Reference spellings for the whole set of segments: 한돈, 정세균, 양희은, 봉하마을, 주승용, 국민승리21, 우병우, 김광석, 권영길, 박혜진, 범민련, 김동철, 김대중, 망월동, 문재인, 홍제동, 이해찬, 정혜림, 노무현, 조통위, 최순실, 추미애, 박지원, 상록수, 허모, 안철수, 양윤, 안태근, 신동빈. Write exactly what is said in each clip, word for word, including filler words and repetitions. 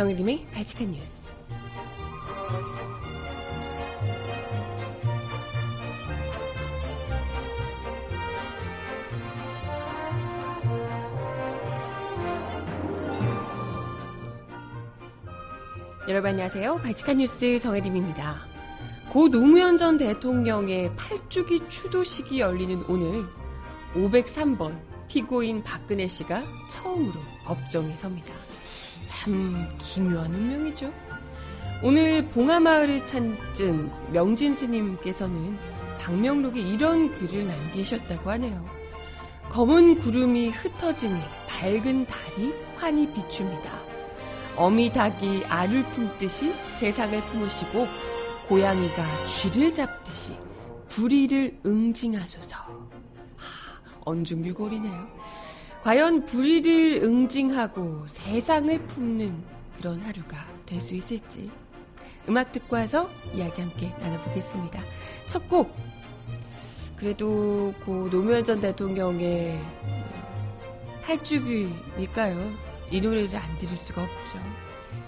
정혜림의 발칙한 뉴스. 여러분 안녕하세요. 발칙한 뉴스 정혜림입니다. 고 노무현 전 대통령의 팔 주기 추도식이 열리는 오늘 오백삼 번 피고인 박근혜 씨가 처음으로 법정에 섭니다. 참 기묘한 운명이죠. 오늘 봉하마을을 찾은 명진 스님께서는 방명록에 이런 글을 남기셨다고 하네요. 검은 구름이 흩어지니 밝은 달이 환히 비춥니다. 어미 닭이 알을 품듯이 세상을 품으시고 고양이가 쥐를 잡듯이 불의를 응징하소서. 하, 언중유골이네요. 과연 불의를 응징하고 세상을 품는 그런 하루가 될 수 있을지 음악 듣고 와서 이야기 함께 나눠보겠습니다. 첫 곡, 그래도 고 노무현 전 대통령의 팔 주기니까요 이 노래를 안 들을 수가 없죠.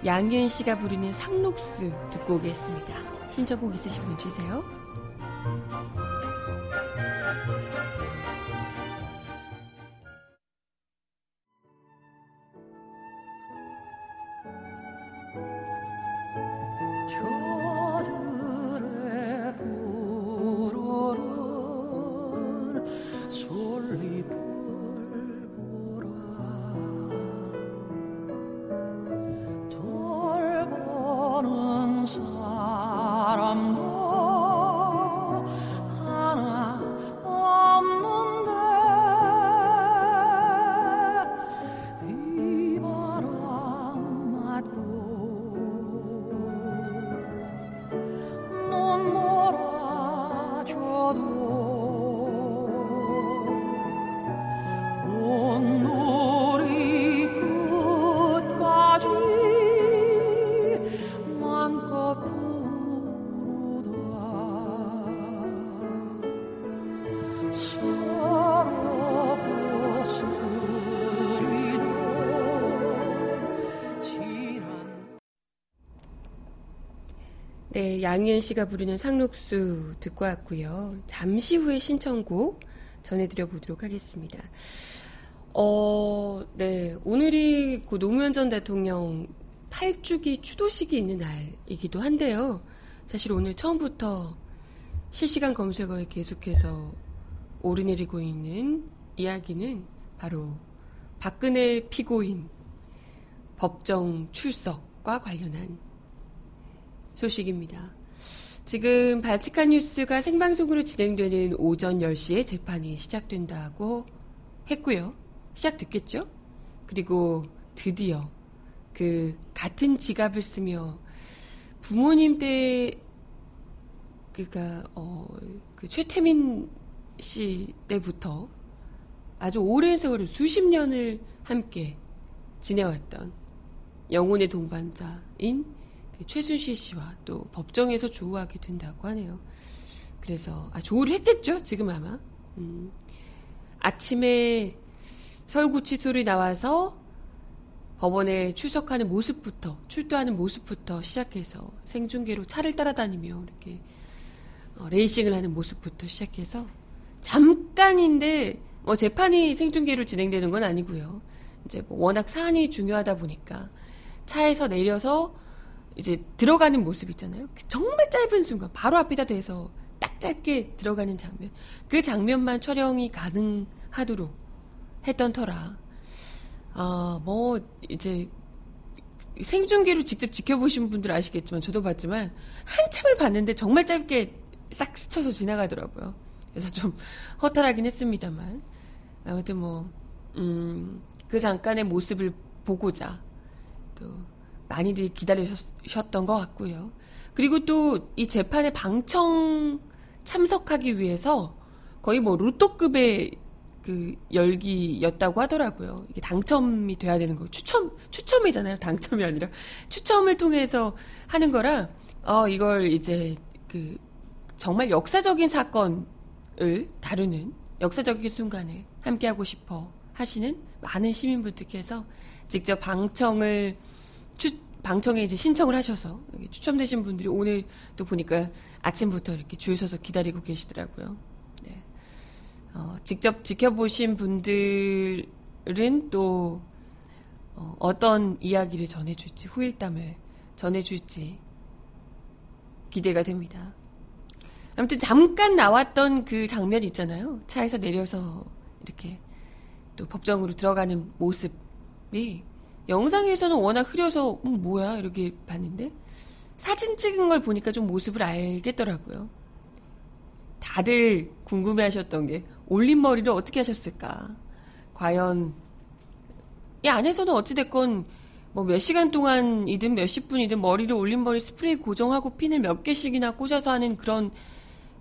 양윤 씨가 부르는 상록수 듣고 오겠습니다. 신청곡 있으신 분 주세요. 네, 양희은 씨가 부르는 상록수 듣고 왔고요. 잠시 후에 신청곡 전해드려 보도록 하겠습니다. 어, 네, 오늘이 그 노무현 전 대통령 팔 주기 추도식이 있는 날이기도 한데요. 사실 오늘 처음부터 실시간 검색어에 계속해서 오르내리고 있는 이야기는 바로 박근혜 피고인 법정 출석과 관련한 소식입니다. 지금 발칙한 뉴스가 생방송으로 진행되는 오전 열 시에 재판이 시작된다고 했고요. 시작됐겠죠? 그리고 드디어 그 같은 지갑을 쓰며 부모님 때 그러니까 어, 그 최태민 씨 때부터 아주 오랜 세월을 수십 년을 함께 지내왔던 영혼의 동반자인 최순실 씨와 또 법정에서 조우하게 된다고 하네요. 그래서 아, 조우를 했겠죠 지금 아마. 음, 아침에 서울구치소를 나와서 법원에 출석하는 모습부터 출두하는 모습부터 시작해서 생중계로 차를 따라다니며 이렇게 어, 레이싱을 하는 모습부터 시작해서 잠깐인데 뭐 재판이 생중계로 진행되는 건 아니고요. 이제 뭐 워낙 사안이 중요하다 보니까 차에서 내려서 이제 들어가는 모습 있잖아요. 정말 짧은 순간 바로 앞에다 대서 딱 짧게 들어가는 장면, 그 장면만 촬영이 가능하도록 했던 터라 아, 뭐 이제 생중계로 직접 지켜보신 분들 아시겠지만 저도 봤지만 한참을 봤는데 정말 짧게 싹 스쳐서 지나가더라고요. 그래서 좀 허탈하긴 했습니다만 아무튼 뭐 음, 그 잠깐의 모습을 보고자 또 많이들 기다리셨던 것 같고요. 그리고 또 이 재판에 방청 참석하기 위해서 거의 뭐 로또급의 그 열기였다고 하더라고요. 이게 당첨이 돼야 되는 거예요. 추첨, 추첨이잖아요. 당첨이 아니라. 추첨을 통해서 하는 거라, 어, 이걸 이제 그 정말 역사적인 사건을 다루는 역사적인 순간에 함께하고 싶어 하시는 많은 시민분들께서 직접 방청을 추, 방청에 이제 신청을 하셔서 여기 추첨되신 분들이 오늘 또 보니까 아침부터 이렇게 줄 서서 기다리고 계시더라고요. 네. 어, 직접 지켜보신 분들은 또 어, 어떤 이야기를 전해줄지, 후일담을 전해줄지 기대가 됩니다. 아무튼 잠깐 나왔던 그 장면 있잖아요. 차에서 내려서 이렇게 또 법정으로 들어가는 모습이 영상에서는 워낙 흐려서 음, 뭐야 이렇게 봤는데 사진 찍은 걸 보니까 좀 모습을 알겠더라고요. 다들 궁금해하셨던 게 올린 머리를 어떻게 하셨을까. 과연 이 안에서는 어찌됐건 뭐 몇 시간 동안이든 몇십 분이든 머리를 올린 머리 스프레이 고정하고 핀을 몇 개씩이나 꽂아서 하는 그런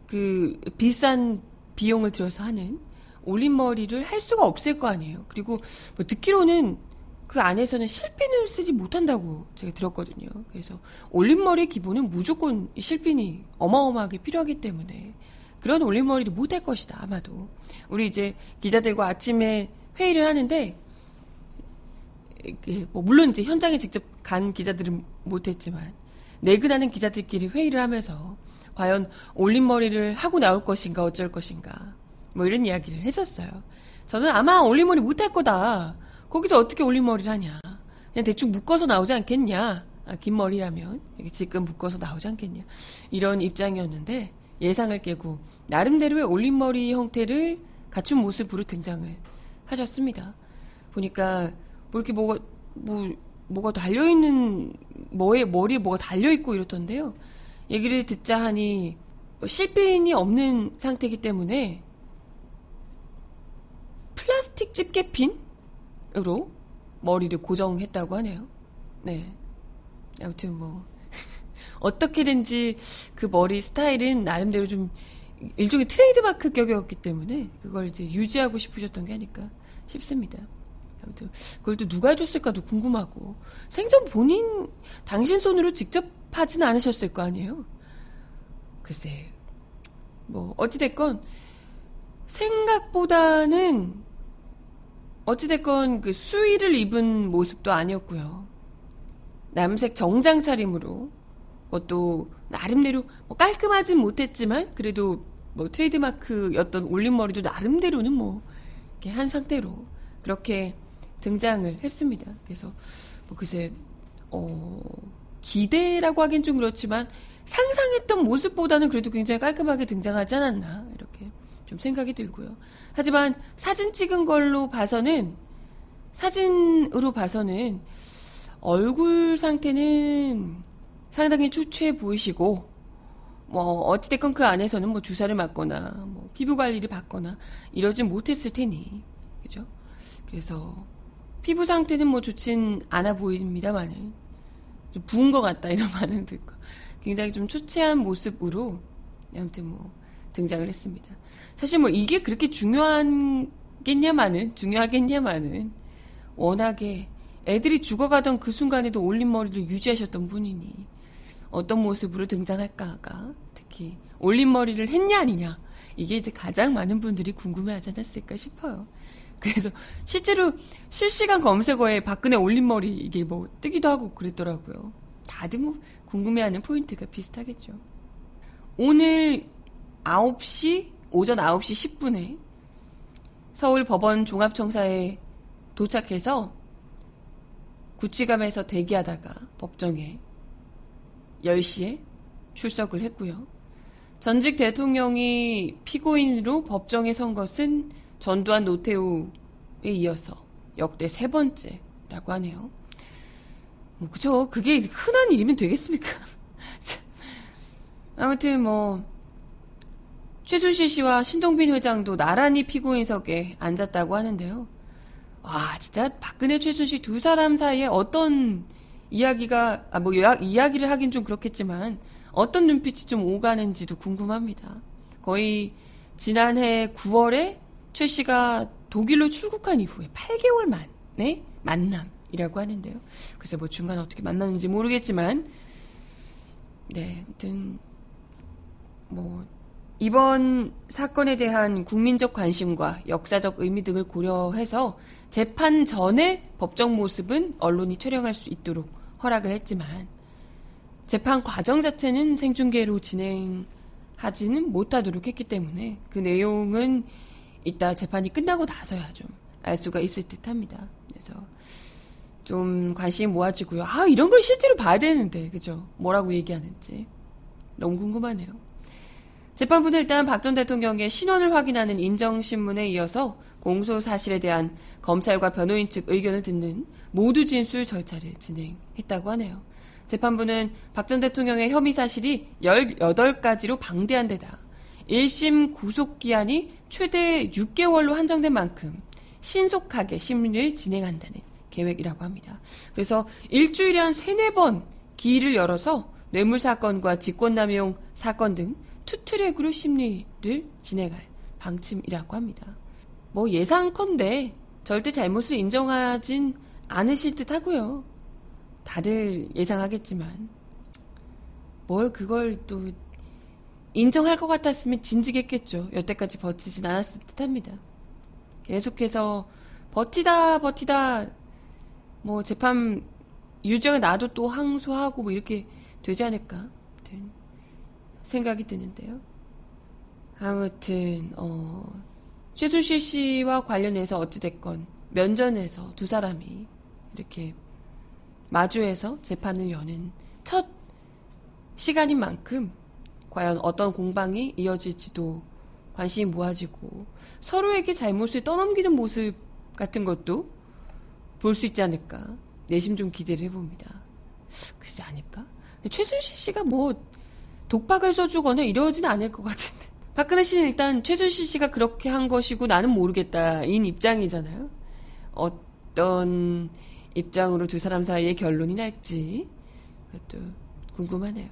그 비싼 비용을 들여서 하는 올린 머리를 할 수가 없을 거 아니에요. 그리고 뭐 듣기로는 그 안에서는 실핀을 쓰지 못한다고 제가 들었거든요. 그래서 올림머리의 기본은 무조건 실핀이 어마어마하게 필요하기 때문에 그런 올림머리를 못할 것이다. 아마도 우리 이제 기자들과 아침에 회의를 하는데 뭐 물론 이제 현장에 직접 간 기자들은 못했지만 내근하는 기자들끼리 회의를 하면서 과연 올림머리를 하고 나올 것인가 어쩔 것인가 뭐 이런 이야기를 했었어요. 저는 아마 올림머리 못할 거다. 거기서 어떻게 올림머리를 하냐. 그냥 대충 묶어서 나오지 않겠냐. 아, 긴 머리라면 지금 묶어서 나오지 않겠냐. 이런 입장이었는데 예상을 깨고 나름대로의 올림머리 형태를 갖춘 모습으로 등장을 하셨습니다. 보니까 뭐 이렇게 뭐가, 뭐, 뭐가 달려있는, 뭐에, 머리에 뭐가 달려있고 이렇던데요. 얘기를 듣자 하니 실핀이 없는 상태이기 때문에 플라스틱 집게핀? 으로 머리를 고정했다고 하네요. 네. 아무튼 뭐 어떻게든지 그 머리 스타일은 나름대로 좀 일종의 트레이드마크 격이었기 때문에 그걸 이제 유지하고 싶으셨던 게 아닐까 싶습니다. 아무튼 그걸 또 누가 해줬을까도 궁금하고 생전 본인 당신 손으로 직접 하진 않으셨을 거 아니에요. 글쎄 뭐 어찌됐건 생각보다는 어찌됐건 그 수의를 입은 모습도 아니었고요. 남색 정장 차림으로 뭐 또 나름대로 뭐 깔끔하진 못했지만 그래도 뭐 트레이드마크였던 올림머리도 나름대로는 뭐 이렇게 한 상태로 그렇게 등장을 했습니다. 그래서 뭐 글쎄 어 기대라고 하긴 좀 그렇지만 상상했던 모습보다는 그래도 굉장히 깔끔하게 등장하지 않았나 이렇게 좀 생각이 들고요. 하지만 사진 찍은 걸로 봐서는 사진으로 봐서는 얼굴 상태는 상당히 초췌해 보이시고 뭐 어찌됐건 그 안에서는 뭐 주사를 맞거나 뭐 피부 관리를 받거나 이러진 못했을 테니 그죠? 그래서 피부 상태는 뭐 좋진 않아 보입니다만은 좀 부은 것 같다 이런 반응 듣고 굉장히 좀 초췌한 모습으로 아무튼 뭐 등장을 했습니다. 사실 뭐 이게 그렇게 중요하겠냐마는 중요하겠냐마는 워낙에 애들이 죽어가던 그 순간에도 올림머리를 유지하셨던 분이니 어떤 모습으로 등장할까가 특히 올림머리를 했냐 아니냐 이게 이제 가장 많은 분들이 궁금해하지 않았을까 싶어요. 그래서 실제로 실시간 검색어에 박근혜 올림머리 이게 뭐 뜨기도 하고 그랬더라고요. 다들 뭐 궁금해하는 포인트가 비슷하겠죠. 오늘 아홉 시 오전 아홉 시 십 분에 서울 법원 종합청사에 도착해서 구치감에서 대기하다가 법정에 열 시에 출석을 했고요. 전직 대통령이 피고인으로 법정에 선 것은 전두환 노태우에 이어서 역대 세 번째라고 하네요. 뭐 그쵸. 그게 흔한 일이면 되겠습니까? 아무튼 뭐 최순실 씨와 신동빈 회장도 나란히 피고인석에 앉았다고 하는데요. 와 진짜 박근혜 최순실 두 사람 사이에 어떤 이야기가 아, 뭐 이야기를 하긴 좀 그렇겠지만 어떤 눈빛이 좀 오가는지도 궁금합니다. 거의 지난해 구월에 최 씨가 독일로 출국한 이후에 팔 개월 만에 만남이라고 하는데요. 그래서 뭐 중간에 어떻게 만났는지 모르겠지만 네 아무튼 뭐 이번 사건에 대한 국민적 관심과 역사적 의미 등을 고려해서 재판 전의 법정 모습은 언론이 촬영할 수 있도록 허락을 했지만 재판 과정 자체는 생중계로 진행하지는 못하도록 했기 때문에 그 내용은 이따 재판이 끝나고 나서야 좀 알 수가 있을 듯합니다. 그래서 좀 관심 모아지고요. 아, 이런 걸 실제로 봐야 되는데, 그죠? 뭐라고 얘기하는지 너무 궁금하네요. 재판부는 일단 박 전 대통령의 신원을 확인하는 인정신문에 이어서 공소 사실에 대한 검찰과 변호인 측 의견을 듣는 모두 진술 절차를 진행했다고 하네요. 재판부는 박 전 대통령의 혐의 사실이 열여덟 가지로 방대한 데다 일 심 구속기한이 최대 육 개월로 한정된 만큼 신속하게 심리를 진행한다는 계획이라고 합니다. 그래서 일주일에 한 세네 번 기일을 열어서 뇌물사건과 직권남용 사건 등 투트랙으로 심리를 진행할 방침이라고 합니다. 뭐 예상컨대 절대 잘못을 인정하진 않으실 듯 하고요. 다들 예상하겠지만 뭘 그걸 또 인정할 것 같았으면 진지겠겠죠. 여태까지 버티진 않았을 듯합니다. 계속해서 버티다 버티다 뭐 재판 유죄가 나도 또 항소하고 뭐 이렇게 되지 않을까 생각이 드는데요. 아무튼 어, 최순실 씨와 관련해서 어찌됐건 면전에서 두 사람이 이렇게 마주해서 재판을 여는 첫 시간인 만큼 과연 어떤 공방이 이어질지도 관심이 모아지고 서로에게 잘못을 떠넘기는 모습 같은 것도 볼 수 있지 않을까 내심 좀 기대를 해봅니다. 그지 않을까? 최순실 씨가 뭐 독박을 써주거나 이러진 않을 것 같은데 박근혜 씨는 일단 최순실 씨가 그렇게 한 것이고 나는 모르겠다인 입장이잖아요. 어떤 입장으로 두 사람 사이의 결론이 날지 그것도 궁금하네요.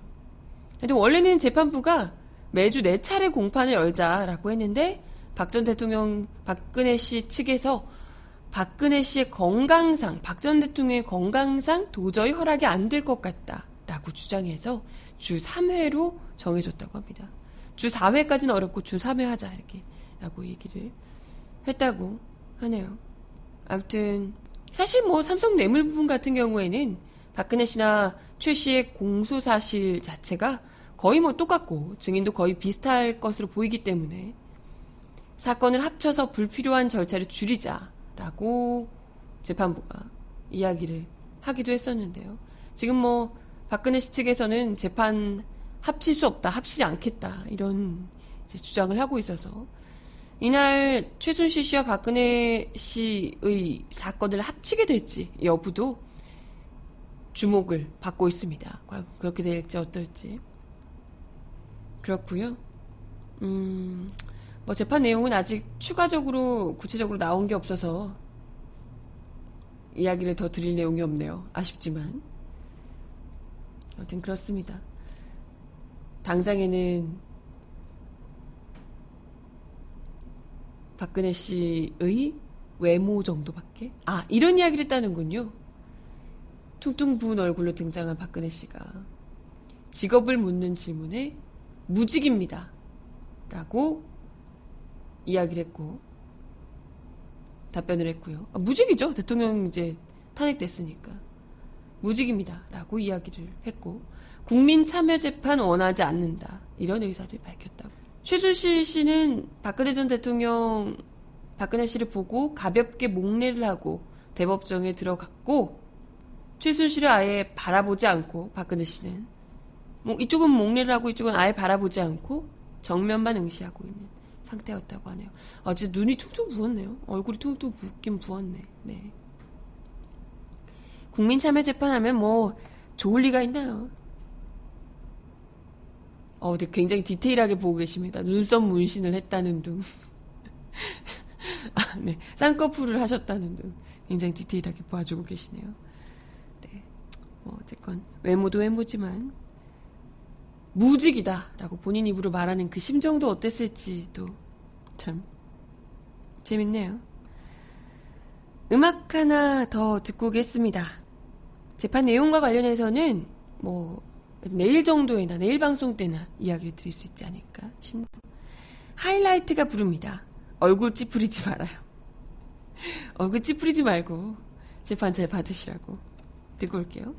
근데 원래는 재판부가 매주 네 차례 공판을 열자라고 했는데 박 전 대통령 박근혜 씨 측에서 박근혜 씨의 건강상 박 전 대통령의 건강상 도저히 허락이 안 될 것 같다라고 주장해서 주 삼 회로 정해줬다고 합니다. 주 사 회까지는 어렵고 주 삼 회 하자 이렇게 라고 얘기를 했다고 하네요. 아무튼 사실 뭐 삼성 뇌물 부분 같은 경우에는 박근혜 씨나 최 씨의 공소 사실 자체가 거의 뭐 똑같고 증인도 거의 비슷할 것으로 보이기 때문에 사건을 합쳐서 불필요한 절차를 줄이자라고 재판부가 이야기를 하기도 했었는데요. 지금 뭐 박근혜 씨 측에서는 재판 합칠 수 없다, 합치지 않겠다 이런 이제 주장을 하고 있어서 이날 최순실 씨와 박근혜 씨의 사건을 합치게 될지 여부도 주목을 받고 있습니다. 과연 그렇게 될지 어떨지. 그렇고요. 음, 뭐 재판 내용은 아직 추가적으로 구체적으로 나온 게 없어서 이야기를 더 드릴 내용이 없네요. 아쉽지만. 아무튼 그렇습니다. 당장에는 박근혜 씨의 외모 정도밖에? 아, 이런 이야기를 했다는군요. 퉁퉁 부은 얼굴로 등장한 박근혜 씨가 직업을 묻는 질문에 무직입니다 라고 이야기를 했고 답변을 했고요. 아, 무직이죠. 대통령 이제 탄핵됐으니까 무직입니다 라고 이야기를 했고 국민 참여 재판 원하지 않는다 이런 의사를 밝혔다고. 최순실 씨는 박근혜 전 대통령 박근혜 씨를 보고 가볍게 목례를 하고 대법정에 들어갔고 최순실을 아예 바라보지 않고 박근혜 씨는 뭐 이쪽은 목례를 하고 이쪽은 아예 바라보지 않고 정면만 응시하고 있는 상태였다고 하네요. 아, 진짜 눈이 퉁퉁 부었네요. 얼굴이 퉁퉁 부긴 부었네. 네. 국민 참여 재판하면 뭐 좋을 리가 있나요? 어, 근데 굉장히 디테일하게 보고 계십니다. 눈썹 문신을 했다는 둥. 아, 네. 쌍꺼풀을 하셨다는 둥. 굉장히 디테일하게 봐주고 계시네요. 네. 뭐, 어쨌건, 외모도 외모지만, 무직이다. 라고 본인 입으로 말하는 그 심정도 어땠을지도 참, 재밌네요. 음악 하나 더 듣고 오겠습니다. 재판 내용과 관련해서는, 뭐, 내일 정도에나 내일 방송 때나 이야기를 드릴 수 있지 않을까 싶네요. 하이라이트가 부릅니다. 얼굴 찌푸리지 말아요. 얼굴 찌푸리지 말고 재판 잘 받으시라고 듣고 올게요.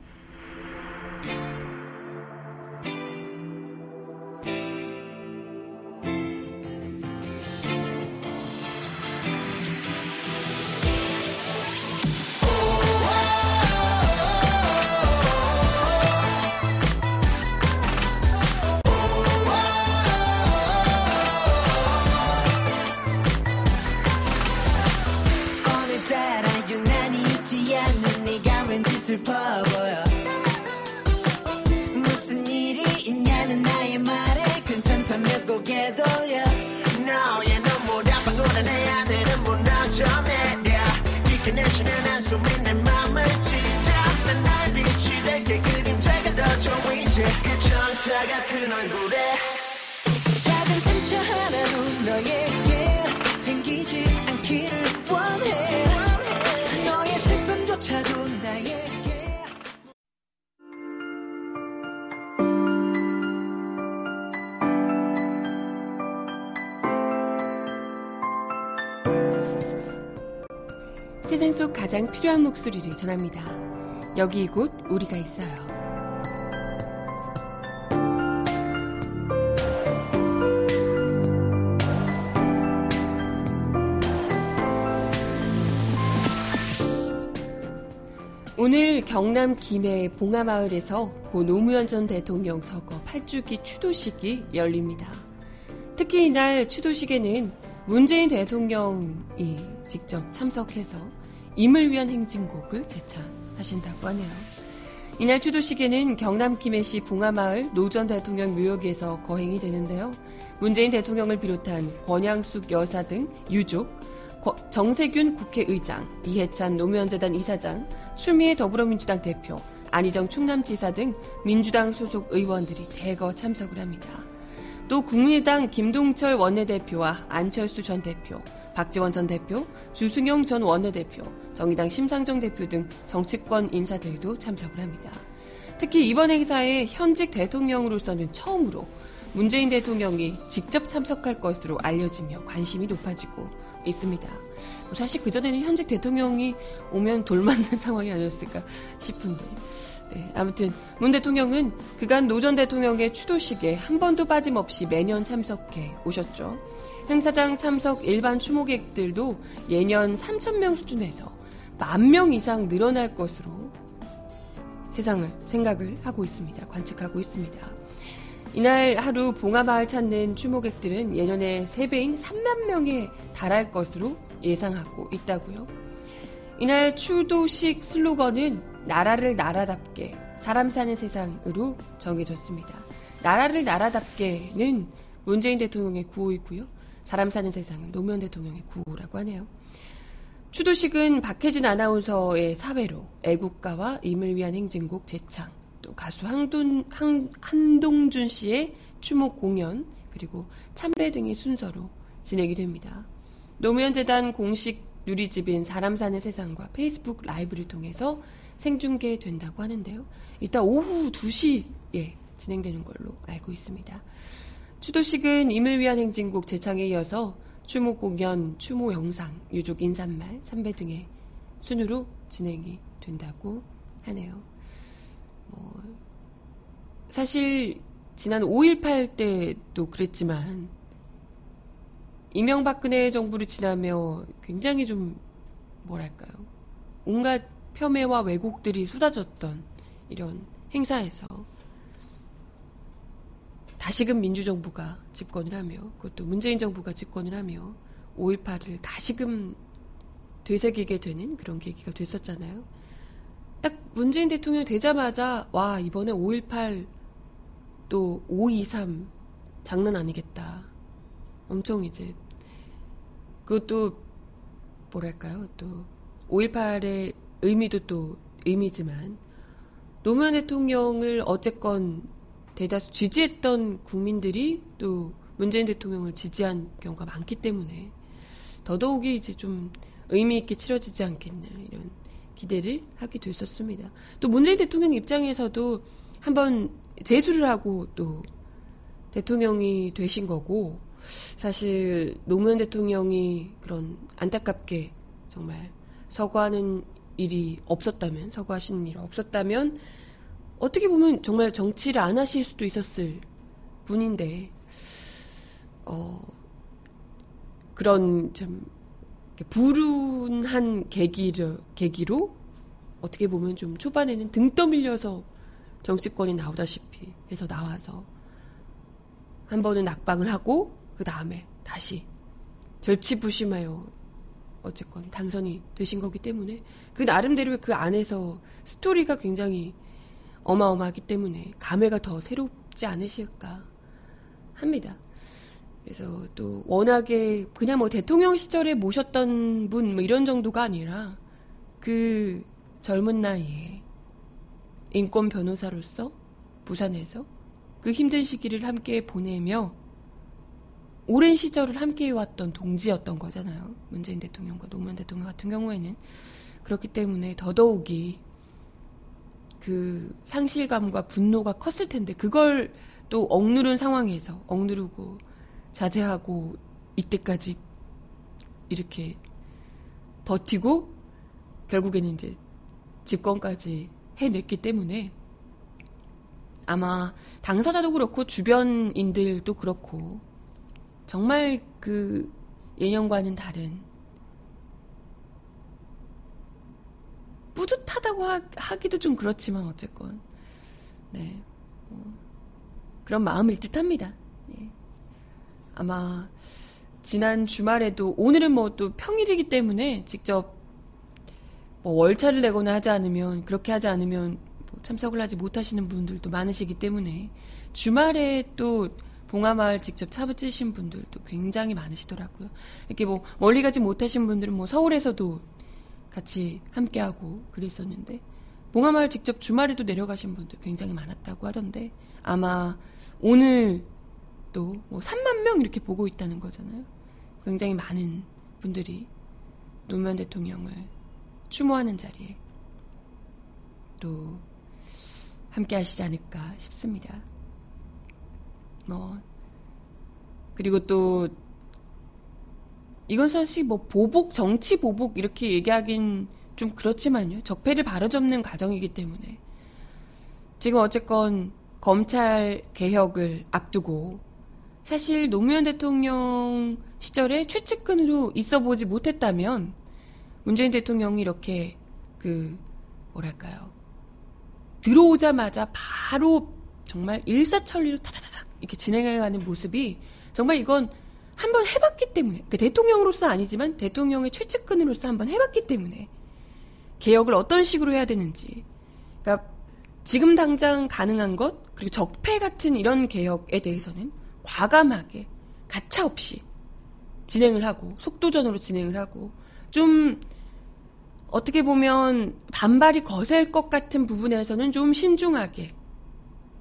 세상 속 가장 필요한 목소리를 전합니다. 여기 이곳 우리가 있어요. 오늘 경남 김해 봉하마을에서 고 노무현 전 대통령 서거 팔 주기 추도식이 열립니다. 특히 이날 추도식에는 문재인 대통령이 직접 참석해서 임을 위한 행진곡을 제창하신다고 하네요. 이날 추도식에는 경남 김해시 봉하마을 노 전 대통령 묘역에서 거행이 되는데요. 문재인 대통령을 비롯한 권양숙 여사 등 유족, 정세균 국회의장, 이해찬 노무현재단 이사장, 추미애 더불어민주당 대표, 안희정 충남지사 등 민주당 소속 의원들이 대거 참석을 합니다. 또 국민의당 김동철 원내대표와 안철수 전 대표, 박지원 전 대표, 주승용 전 원내대표, 정의당 심상정 대표 등 정치권 인사들도 참석을 합니다. 특히 이번 행사에 현직 대통령으로서는 처음으로 문재인 대통령이 직접 참석할 것으로 알려지며 관심이 높아지고 있습니다. 사실 그전에는 현직 대통령이 오면 돌 맞는 상황이 아니었을까 싶은데 네, 아무튼 문 대통령은 그간 노 전 대통령의 추도식에 한 번도 빠짐없이 매년 참석해 오셨죠. 행사장 참석 일반 추모객들도 예년 삼천 명 수준에서 만 명 이상 늘어날 것으로 세상을 생각을 하고 있습니다. 관측하고 있습니다. 이날 하루 봉하마을 찾는 추모객들은 예년의 세 배인 삼만 명에 달할 것으로 예상하고 있다고요. 이날 추도식 슬로건은 나라를 나라답게, 사람 사는 세상으로 정해졌습니다. 나라를 나라답게는 문재인 대통령의 구호이고요. 사람 사는 세상은 노무현 대통령의 구호라고 하네요. 추도식은 박혜진 아나운서의 사회로 애국가와 임을 위한 행진곡 제창, 또 가수 한돈, 한, 한동준 씨의 추모 공연, 그리고 참배 등의 순서로 진행이 됩니다. 노무현재단 공식 누리집인 사람 사는 세상과 페이스북 라이브를 통해서 생중계된다고 하는데요. 이따 오후 두 시에 진행되는 걸로 알고 있습니다. 추도식은 임을 위한 행진곡 제창에 이어서 추모 공연, 추모 영상, 유족 인사말, 참배 등의 순으로 진행이 된다고 하네요. 뭐 사실 지난 오일팔 때도 그랬지만 이명박근혜 정부를 지나며 굉장히 좀 뭐랄까요, 온갖 폄훼와 왜곡들이 쏟아졌던 이런 행사에서 다시금 민주정부가 집권을 하며, 그것도 문재인 정부가 집권을 하며 오일팔을 다시금 되새기게 되는 그런 계기가 됐었잖아요. 딱 문재인 대통령 되자마자 와, 이번에 오일팔 또 오 이삼 장난 아니겠다. 엄청 이제 그것도 뭐랄까요, 또 오일팔의 의미도 또 의미지만 노무현 대통령을 어쨌건 대다수 지지했던 국민들이 또 문재인 대통령을 지지한 경우가 많기 때문에 더더욱이 이제 좀 의미 있게 치러지지 않겠냐 이런 기대를 하게 됐었습니다. 또 문재인 대통령 입장에서도 한번 재수를 하고 또 대통령이 되신 거고, 사실 노무현 대통령이 그런 안타깝게 정말 서거하는 일이 없었다면, 서거하시는 일이 없었다면 어떻게 보면 정말 정치를 안 하실 수도 있었을 분인데 어, 그런 참 불운한 계기로, 계기로 어떻게 보면 좀 초반에는 등 떠밀려서 정치권이 나오다시피 해서 나와서 한 번은 낙방을 하고 그 다음에 다시 절치부심하여 어쨌건 당선이 되신 거기 때문에 그 나름대로 그 안에서 스토리가 굉장히 어마어마하기 때문에 감회가 더 새롭지 않으실까 합니다. 그래서 또 워낙에 그냥 뭐 대통령 시절에 모셨던 분 뭐 이런 정도가 아니라 그 젊은 나이에 인권 변호사로서 부산에서 그 힘든 시기를 함께 보내며 오랜 시절을 함께 해왔던 동지였던 거잖아요. 문재인 대통령과 노무현 대통령 같은 경우에는. 그렇기 때문에 더더욱이 그 상실감과 분노가 컸을 텐데 그걸 또 억누른 상황에서 억누르고 자제하고 이때까지 이렇게 버티고 결국에는 이제 집권까지 해냈기 때문에 아마 당사자도 그렇고 주변인들도 그렇고 정말 그 예년과는 다른 뿌듯하다고 하, 하기도 좀 그렇지만 어쨌건 네 뭐 그런 마음일 듯합니다. 예. 아마 지난 주말에도 오늘은 뭐 또 평일이기 때문에 직접 뭐 월차를 내거나 하지 않으면 그렇게 하지 않으면 뭐 참석을 하지 못하시는 분들도 많으시기 때문에 주말에 또 봉하마을 직접 찾으신 분들도 굉장히 많으시더라고요. 이렇게 뭐 멀리 가지 못하신 분들은 뭐 서울에서도 같이 함께하고 그랬었는데 봉하마을 직접 주말에도 내려가신 분들 굉장히 많았다고 하던데 아마 오늘 또 뭐 삼만 명 이렇게 보고 있다는 거잖아요. 굉장히 많은 분들이 노무현 대통령을 추모하는 자리에 또 함께 하시지 않을까 싶습니다. 뭐 그리고 또 이건 사실 뭐 보복, 정치 보복 이렇게 얘기하긴 좀 그렇지만요. 적폐를 바로잡는 과정이기 때문에 지금 어쨌건 검찰 개혁을 앞두고 사실 노무현 대통령 시절에 최측근으로 있어보지 못했다면 문재인 대통령이 이렇게 그 뭐랄까요 들어오자마자 바로 정말 일사천리로 타다다닥 이렇게 진행해가는 모습이 정말 이건 한번 해봤기 때문에 그러니까 대통령으로서 아니지만 대통령의 최측근으로서 한번 해봤기 때문에 개혁을 어떤 식으로 해야 되는지 그러니까 지금 당장 가능한 것 그리고 적폐 같은 이런 개혁에 대해서는 과감하게 가차없이 진행을 하고 속도전으로 진행을 하고 좀 어떻게 보면 반발이 거셀 것 같은 부분에서는 좀 신중하게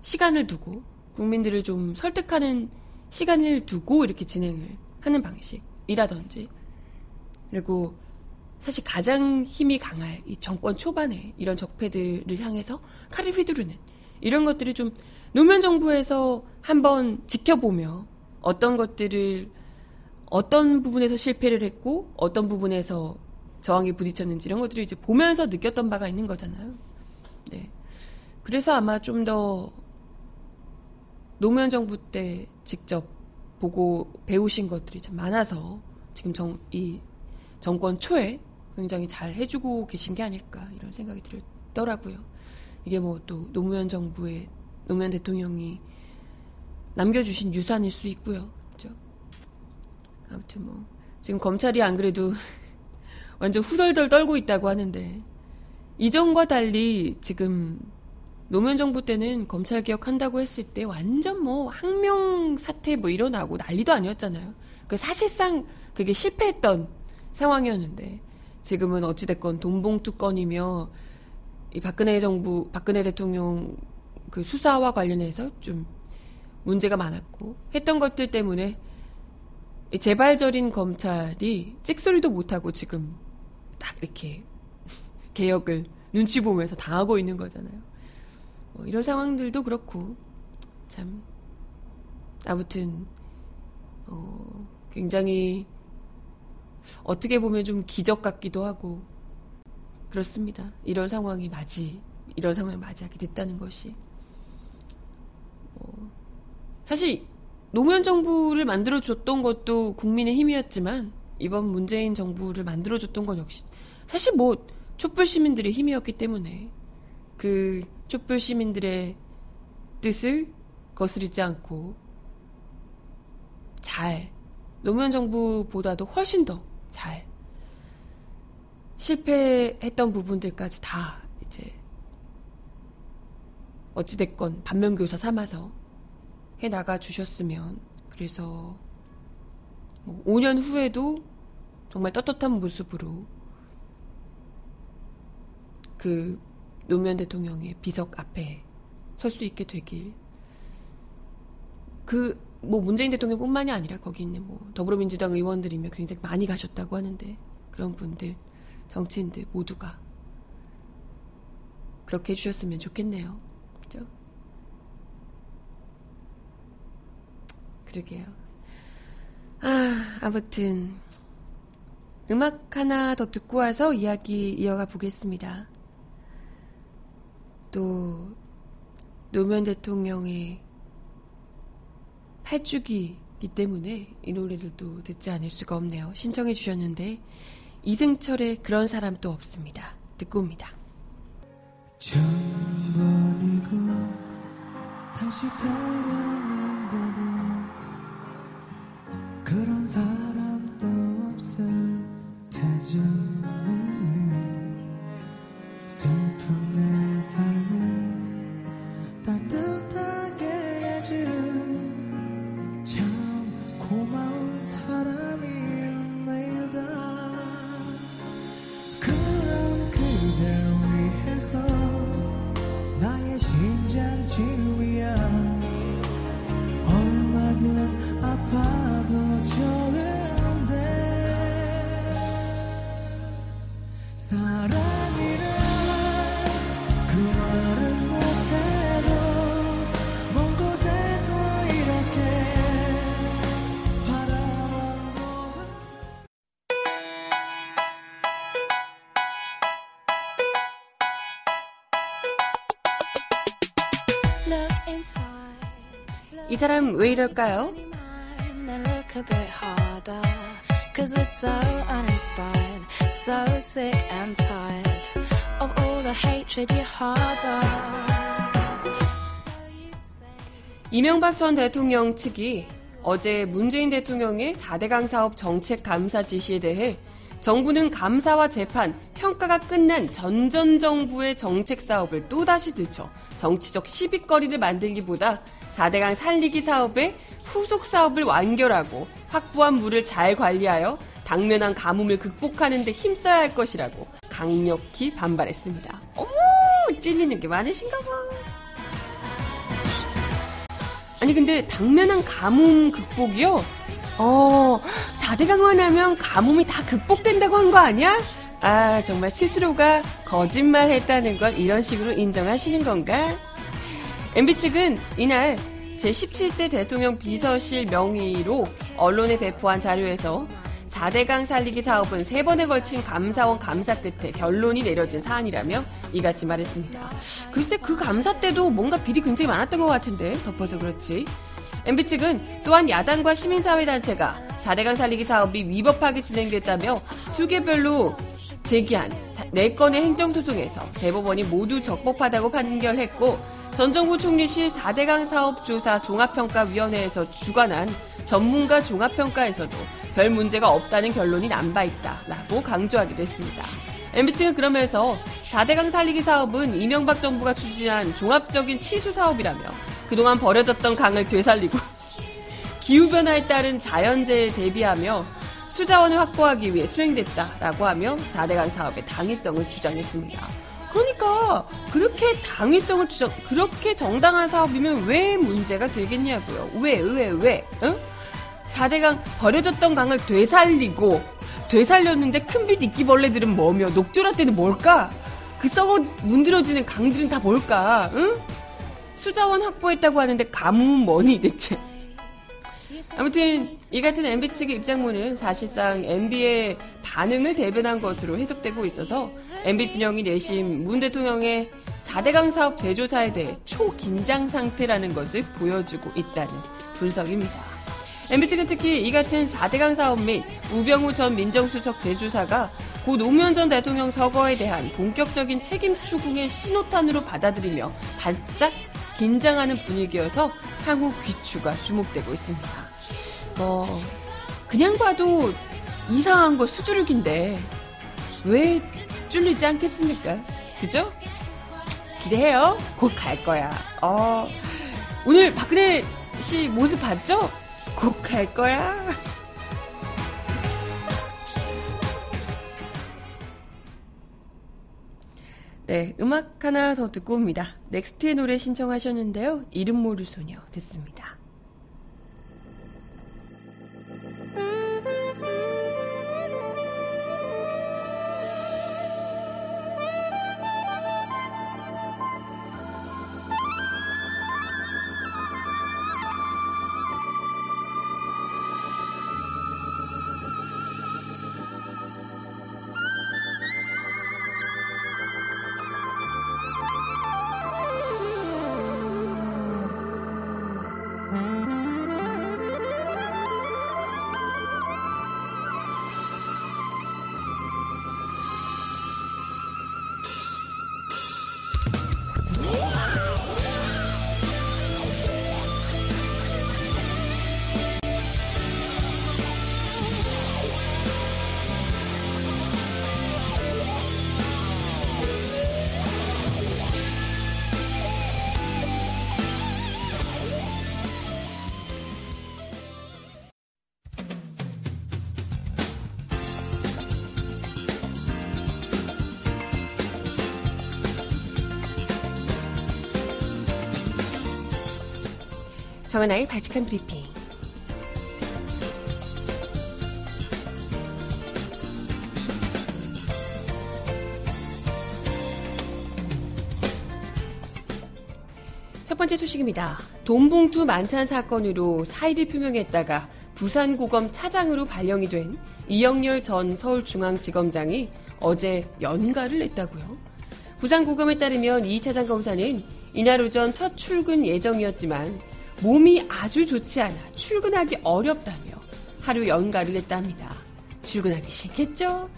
시간을 두고 국민들을 좀 설득하는 시간을 두고 이렇게 진행을 하는 방식이라든지 그리고 사실 가장 힘이 강할 이 정권 초반에 이런 적폐들을 향해서 칼을 휘두르는 이런 것들이 좀 노무현 정부에서 한번 지켜보며 어떤 것들을 어떤 부분에서 실패를 했고 어떤 부분에서 저항에 부딪혔는지 이런 것들을 이제 보면서 느꼈던 바가 있는 거잖아요. 네. 그래서 아마 좀 더 노무현 정부 때 직접 보고 배우신 것들이 참 많아서 지금 정, 이 정권 초에 굉장히 잘 해주고 계신 게 아닐까 이런 생각이 들더라고요. 이게 뭐 또 노무현 정부의 노무현 대통령이 남겨주신 유산일 수 있고요. 그렇죠? 아무튼 뭐 지금 검찰이 안 그래도 완전 후덜덜 떨고 있다고 하는데 이전과 달리 지금 노무현 정부 때는 검찰 개혁한다고 했을 때 완전 뭐 항명 사태 뭐 일어나고 난리도 아니었잖아요. 그 사실상 그게 실패했던 상황이었는데 지금은 어찌 됐건 돈봉투 건이며 이 박근혜 정부 박근혜 대통령 그 수사와 관련해서 좀 문제가 많았고 했던 것들 때문에 재발절인 검찰이 찍소리도 못하고 지금 딱 이렇게 개혁을 눈치 보면서 당하고 있는 거잖아요. 뭐 이런 상황들도 그렇고 참 아무튼 어 굉장히 어떻게 보면 좀 기적 같기도 하고 그렇습니다. 이런 상황이 맞이 이런 상황을 맞이하게 됐다는 것이. 뭐 사실 노무현 정부를 만들어줬던 것도 국민의 힘이었지만 이번 문재인 정부를 만들어줬던 건 역시 사실 뭐 촛불 시민들의 힘이었기 때문에 그 촛불 시민들의 뜻을 거스르지 않고 잘, 노무현 정부보다도 훨씬 더 잘 실패했던 부분들까지 다 이제 어찌됐건 반면교사 삼아서 해나가 주셨으면, 그래서 뭐 오 년 후에도 정말 떳떳한 모습으로 그 노무현 대통령의 비석 앞에 설 수 있게 되길, 그 뭐 문재인 대통령뿐만이 아니라 거기 있는 뭐 더불어민주당 의원들이며 굉장히 많이 가셨다고 하는데 그런 분들, 정치인들 모두가 그렇게 해주셨으면 좋겠네요. 그죠? 그러게요. 아, 아무튼 음악 하나 더 듣고 와서 이야기 이어가 보겠습니다. 또 노무현 대통령의 팔 주기이기 때문에 이 노래를 또 듣지 않을 수가 없네요. 신청해 주셨는데 이승철의 그런 사람 또 없습니다. 듣고 옵니다. 천번이고 다시 태어난다도 그런 사람 또 없을 테정을 슬픈 내 삶을 따뜻하게 해줄 고마운 사람이 내다. 그런 그댈 위해서 나의 심장 지휘야. 얼마든 아파도 좋은데 사랑이라 그 말은 못해도 먼 곳에서 이렇게. 이 사람 왜 이럴까요? 이명박 전 대통령 측이 어제 문재인 대통령의 사대강 사업 정책 감사 지시에 대해 정부는 감사와 재판, 평가가 끝난 전전 정부의 정책 사업을 또다시 들춰 정치적 시비거리를 만들기보다 사대강 살리기 사업의 후속 사업을 완결하고 확보한 물을 잘 관리하여 당면한 가뭄을 극복하는 데 힘써야 할 것이라고 강력히 반발했습니다. 어머, 찔리는 게 많으신가 봐. 아니 근데 당면한 가뭄 극복이요? 어, 사대강만 하면 가뭄이 다 극복된다고 한 거 아니야? 아, 정말 스스로가 거짓말했다는 건 이런 식으로 인정하시는 건가? 엠비 측은 이날 제십칠 대 대통령 비서실 명의로 언론에 배포한 자료에서 사대강 살리기 사업은 세 번에 걸친 감사원 감사 끝에 결론이 내려진 사안이라며 이같이 말했습니다. 글쎄 그 감사 때도 뭔가 빌이 굉장히 많았던 것 같은데 덮어서 그렇지. 엠비 측은 또한 야당과 시민사회단체가 사대강 살리기 사업이 위법하게 진행됐다며 수개별로 제기한 네 건의 행정소송에서 대법원이 모두 적법하다고 판결했고, 전 정부 총리실 사대강 사업 조사 종합평가위원회에서 주관한 전문가 종합평가에서도 별 문제가 없다는 결론이 난 바 있다라고 강조하기도 했습니다. 엠비 측은 그러면서 사대강 살리기 사업은 이명박 정부가 추진한 종합적인 치수 사업이라며 그동안 버려졌던 강을 되살리고 기후변화에 따른 자연재해에 대비하며 수자원을 확보하기 위해 수행됐다라고 하며 사대강 사업의 당위성을 주장했습니다. 그러니까 그렇게 당위성을 주장, 그렇게 정당한 사업이면 왜 문제가 되겠냐고요. 왜, 왜, 왜? 응? 사대강 버려졌던 강을 되살리고, 되살렸는데 큰빛 이끼벌레들은 뭐며 녹조라떼는 뭘까? 그 썩어 문드러지는 강들은 다 뭘까? 응? 수자원 확보했다고 하는데 가뭄은 뭐니 대체? 아무튼 이 같은 엠비 측의 입장문은 사실상 엠비의 반응을 대변한 것으로 해석되고 있어서 엠비 진영이 내심 문 대통령의 사대강 사업 재조사에 대해 초긴장 상태라는 것을 보여주고 있다는 분석입니다. 엠비씨는 특히 이 같은 사대강 사업 및 우병우 전 민정수석 재조사가 고 노무현 전 대통령 서거에 대한 본격적인 책임 추궁의 신호탄으로 받아들이며 반짝 긴장하는 분위기여서 향후 귀추가 주목되고 있습니다. 어, 그냥 봐도 이상한 거 수두룩인데 왜 쫄리지 않겠습니까? 그죠? 기대해요. 곧 갈 거야. 어, 오늘 박근혜 씨 모습 봤죠? 곧 갈 거야. 네, 음악 하나 더 듣고 옵니다. 넥스트의 노래 신청하셨는데요. 이름 모를 소녀 듣습니다. 정은아의 발칙한 브리핑. 첫 번째 소식입니다. 돈봉투 만찬 사건으로 사의를 표명했다가 부산고검 차장으로 발령이 된 이영렬 전 서울중앙지검장이 어제 연가를 냈다고요. 부산고검에 따르면 이 차장 검사는 이날 오전 첫 출근 예정이었지만 몸이 아주 좋지 않아 출근하기 어렵다며 하루 연가를 했답니다. 출근하기 싫겠죠?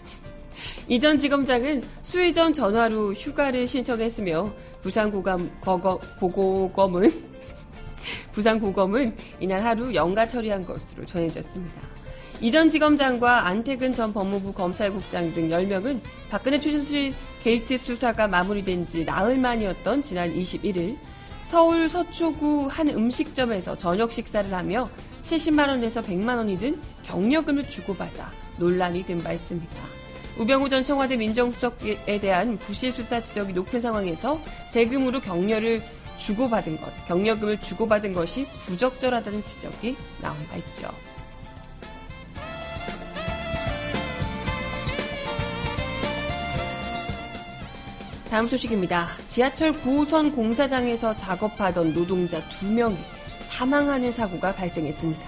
이 전 지검장은 수일 전 전화로 휴가를 신청했으며 부산고검, 거거, 고고검은, 부산고검은 이날 하루 연가 처리한 것으로 전해졌습니다. 이 전 지검장과 안태근 전 법무부 검찰국장 등 열 명은 박근혜 최순실 게이트 수사가 마무리된 지 나흘 만이었던 지난 이십일일 서울 서초구 한 음식점에서 저녁 식사를 하며 칠십만 원에서 백만 원이 든 격려금을 주고받아 논란이 된 바 있습니다. 우병우 전 청와대 민정수석에 대한 부실수사 지적이 높은 상황에서 세금으로 격려를 주고받은 것, 격려금을 주고받은 것이 부적절하다는 지적이 나온 바 있죠. 다음 소식입니다. 지하철 구호선 공사장에서 작업하던 노동자 두 명이 사망하는 사고가 발생했습니다.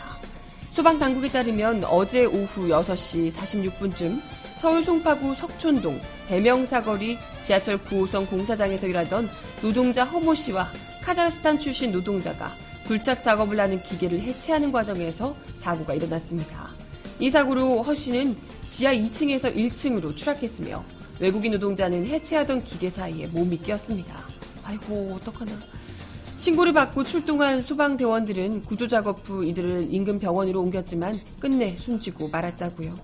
소방당국에 따르면 어제 오후 여섯 시 사십육 분쯤 서울 송파구 석촌동 대명사거리 지하철 구호선 공사장에서 일하던 노동자 허모 씨와 카자흐스탄 출신 노동자가 굴착 작업을 하는 기계를 해체하는 과정에서 사고가 일어났습니다. 이 사고로 허 씨는 지하 이 층에서 일 층으로 추락했으며 외국인 노동자는 해체하던 기계 사이에 몸이 끼었습니다. 아이고 어떡하나. 신고를 받고 출동한 소방대원들은 구조작업 후 이들을 인근 병원으로 옮겼지만 끝내 숨지고 말았다고요.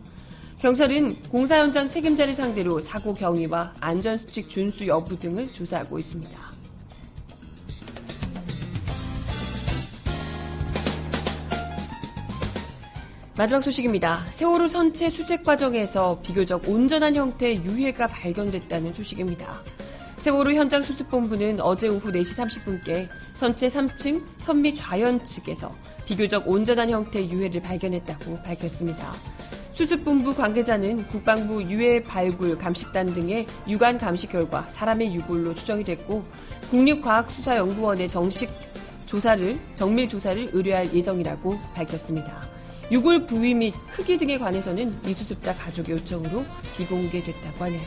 경찰은 공사 현장 책임자를 상대로 사고 경위와 안전수칙 준수 여부 등을 조사하고 있습니다. 마지막 소식입니다. 세월호 선체 수색 과정에서 비교적 온전한 형태의 유해가 발견됐다는 소식입니다. 세월호 현장수습본부는 어제 오후 네 시 삼십 분께 선체 삼 층 선미 좌현 측에서 비교적 온전한 형태의 유해를 발견했다고 밝혔습니다. 수습본부 관계자는 국방부 유해 발굴 감식단 등의 육안 감식 결과 사람의 유골로 추정이 됐고 국립과학수사연구원의 정식 조사를, 정밀 조사를 의뢰할 예정이라고 밝혔습니다. 유골 부위 및 크기 등에 관해서는 미수습자 가족의 요청으로 비공개됐다고 하네요.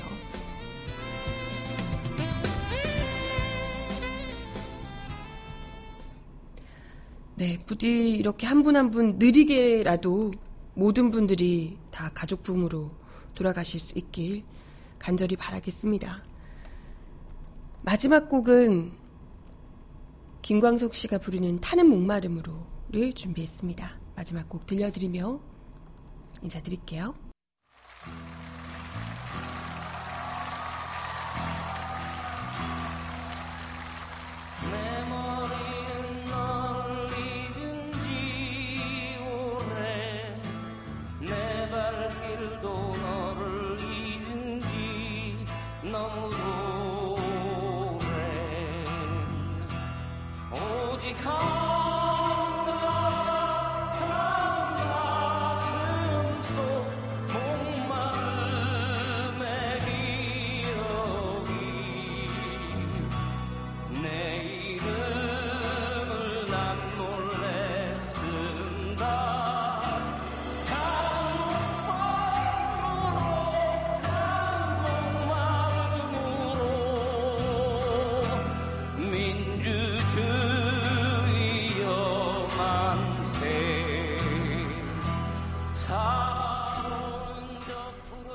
네, 부디 이렇게 한 분 한 분 느리게라도 모든 분들이 다 가족 품으로 돌아가실 수 있길 간절히 바라겠습니다. 마지막 곡은 김광석 씨가 부르는 타는 목마름으로를 준비했습니다. 마지막 곡 들려드리며 인사드릴게요.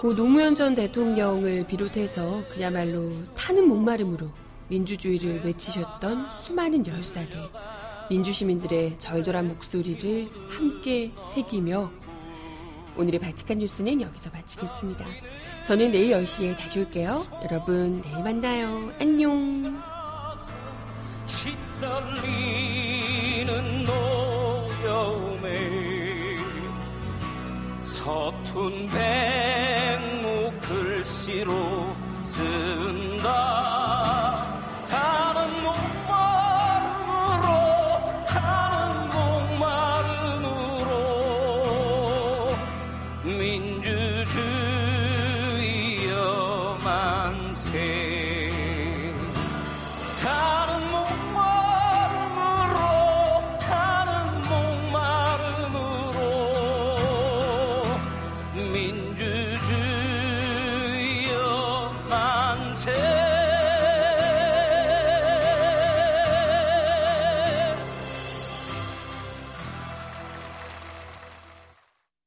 고 노무현 전 대통령을 비롯해서 그야말로 타는 목마름으로 민주주의를 외치셨던 수많은 열사들, 민주시민들의 절절한 목소리를 함께 새기며 오늘의 발칙한 뉴스는 여기서 마치겠습니다. 저는 내일 열 시에 다시 올게요. 여러분 내일 만나요. 안녕. 서툰 백목 글씨로 쓴다. 타는 목마름으로, 타는 목마름으로, 민주주의여 만세.